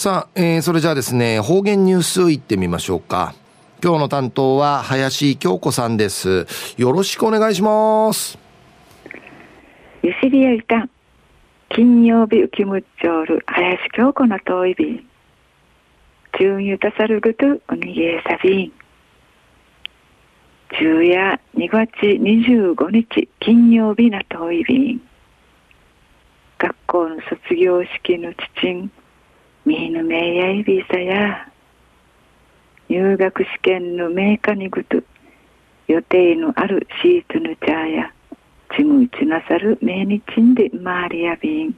さあ、それじゃあですね、方言ニュースいってみましょうか。今日の担当は林京子さんです。よろしくお願いします。ゆしりやいた金曜日うきむっちょる林京子の遠いびじゅんゆたさるぐとおにげえさびん10夜2月25日金曜日の遠いびん学校の卒業式のちちんみぬめいやいびさや入学試験のメーカーにぐと予定のあるシートのチャーやちむいちなさるめいにちんでまわりやびん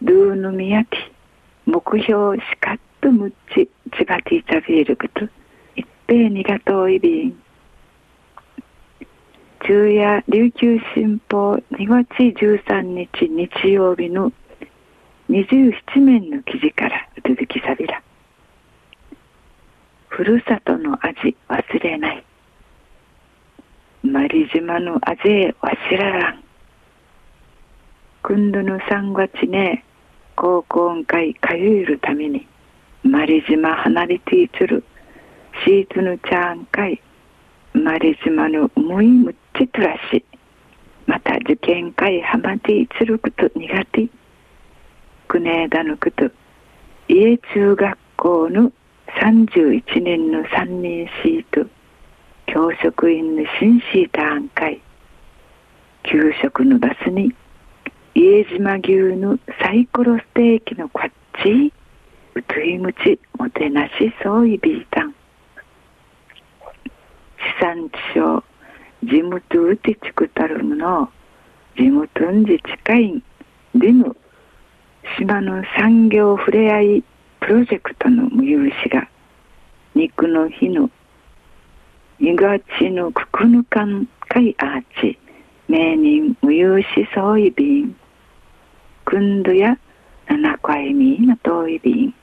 どうぬみやき目標しかっとむっちちばていたびるぐといっぺいにがといびん昼夜琉球新報2月13日日曜日の27面の記事から続きさびらふるさとの味忘れないマリ島の味へわしららんくんどの3月ね高校ん会かゆいるためにマリ島離れていつるシーズのチャーン会マリ島のむいむっちとらしまた受験会はまていつること苦手くねえだのこと家中学校の31年の3人シート教職員の新シーターン会給食のバスに家島牛のサイコロステーキのこっちうついむちもてなしそういビータン地産地消地元うてちくたるもの地元んじ近いんでの島の産業ふれあいプロジェクトの無有志が肉の日の2月の9日の会アーチ名人無有志そういびんくんどや7回みの遠いびん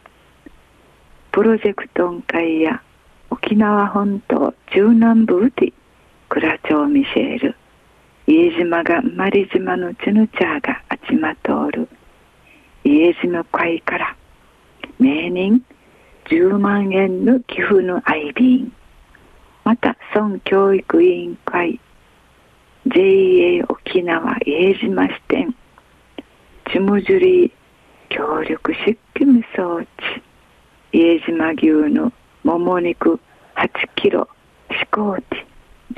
プロジェクトん会や沖縄本島中南部うて倉町ミシェール家島がマリ島のチヌチャーがあちまとる家島会から名人10万円の寄付のアイビンまた村教育委員会 JA 沖縄家島支店チムジュリー協力出勤装置家島牛のもも肉8キロシコーテ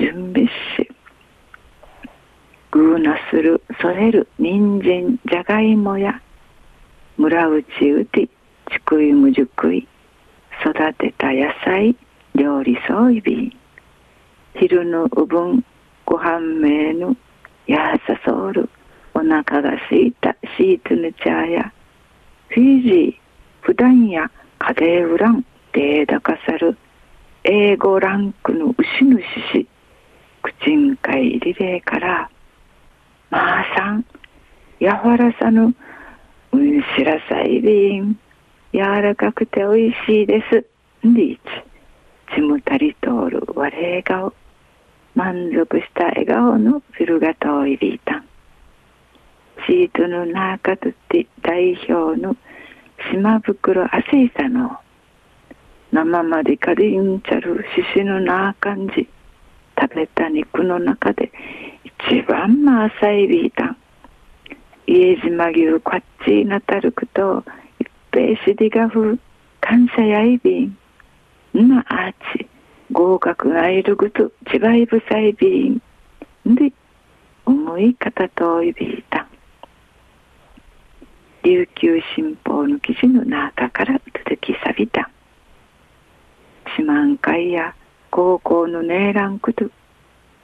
ィ準備しグーナする添える人参じゃがいもや村内うてちくいむじゅくい育てた野菜料理そういび昼のうぶんごはんめいぬやさそうるお腹がすいたシーツぬちゃやフィジー普段やカデウランでだかさる英語ランクの牛ぬしし口んかいリレーからまあさんやわらさぬうんしらさいびん柔らかくておいしいですリーチちむたりとおるわれ笑顔満足した笑顔のフィルガトイビータンシートの中とって代表の島袋あせいさの生までかりんちゃるししのな感じ食べた肉の中で一番まあさいビータン家島牛こっちなたるくといっぺいしりがふ感謝やいびんなあーち合格がいるぐとちばいぶさいびんで思い方といびいた琉球新報の記事の中から続きさびた島ん会や高校のねえらんくと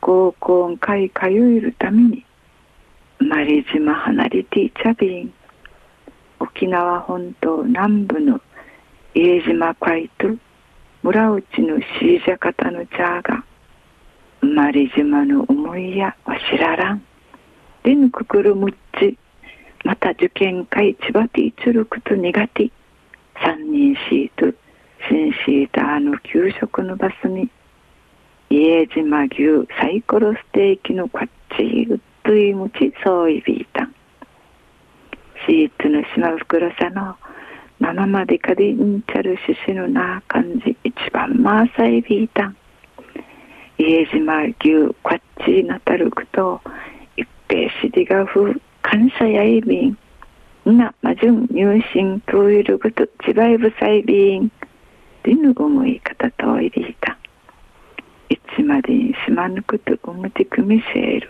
高校ん会かゆいるためにマリ島離れていちゃびん沖縄本島南部の家島会と村内のシージャカタのチャーがマリ島の思いやわしららんでぬくくるむっちまた受験会ちばていつるくと苦手三人シート新シーターの給食のバスに家島牛サイコロステーキのこっちうっといむちそういびいたシートの島袋さの 마마마디카디 인차를 시시누나 간지 이치반 마사이 비단 이에지마 규 과치 나타루크도 입배 시디가후 간사야이 빙 나 마중 뉴신 도이루구도 지바이부사이 빙 리누 오무이 카타토 이리히다 이치마디 시마누쿠도 오무티 쿠미세이루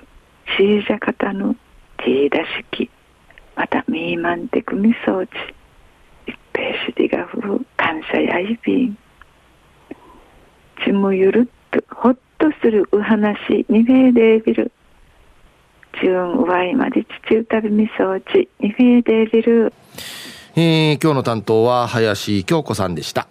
시자카타누 디다시키 마타 미만테 쿠미소치ペシディガフル、感謝やいびん。ちむゆるっと、ほっとするお話、にべえでびる。ちゅんうわいまでちちうたびみそうち、にべえでびる。今日の担当は林京子さんでした。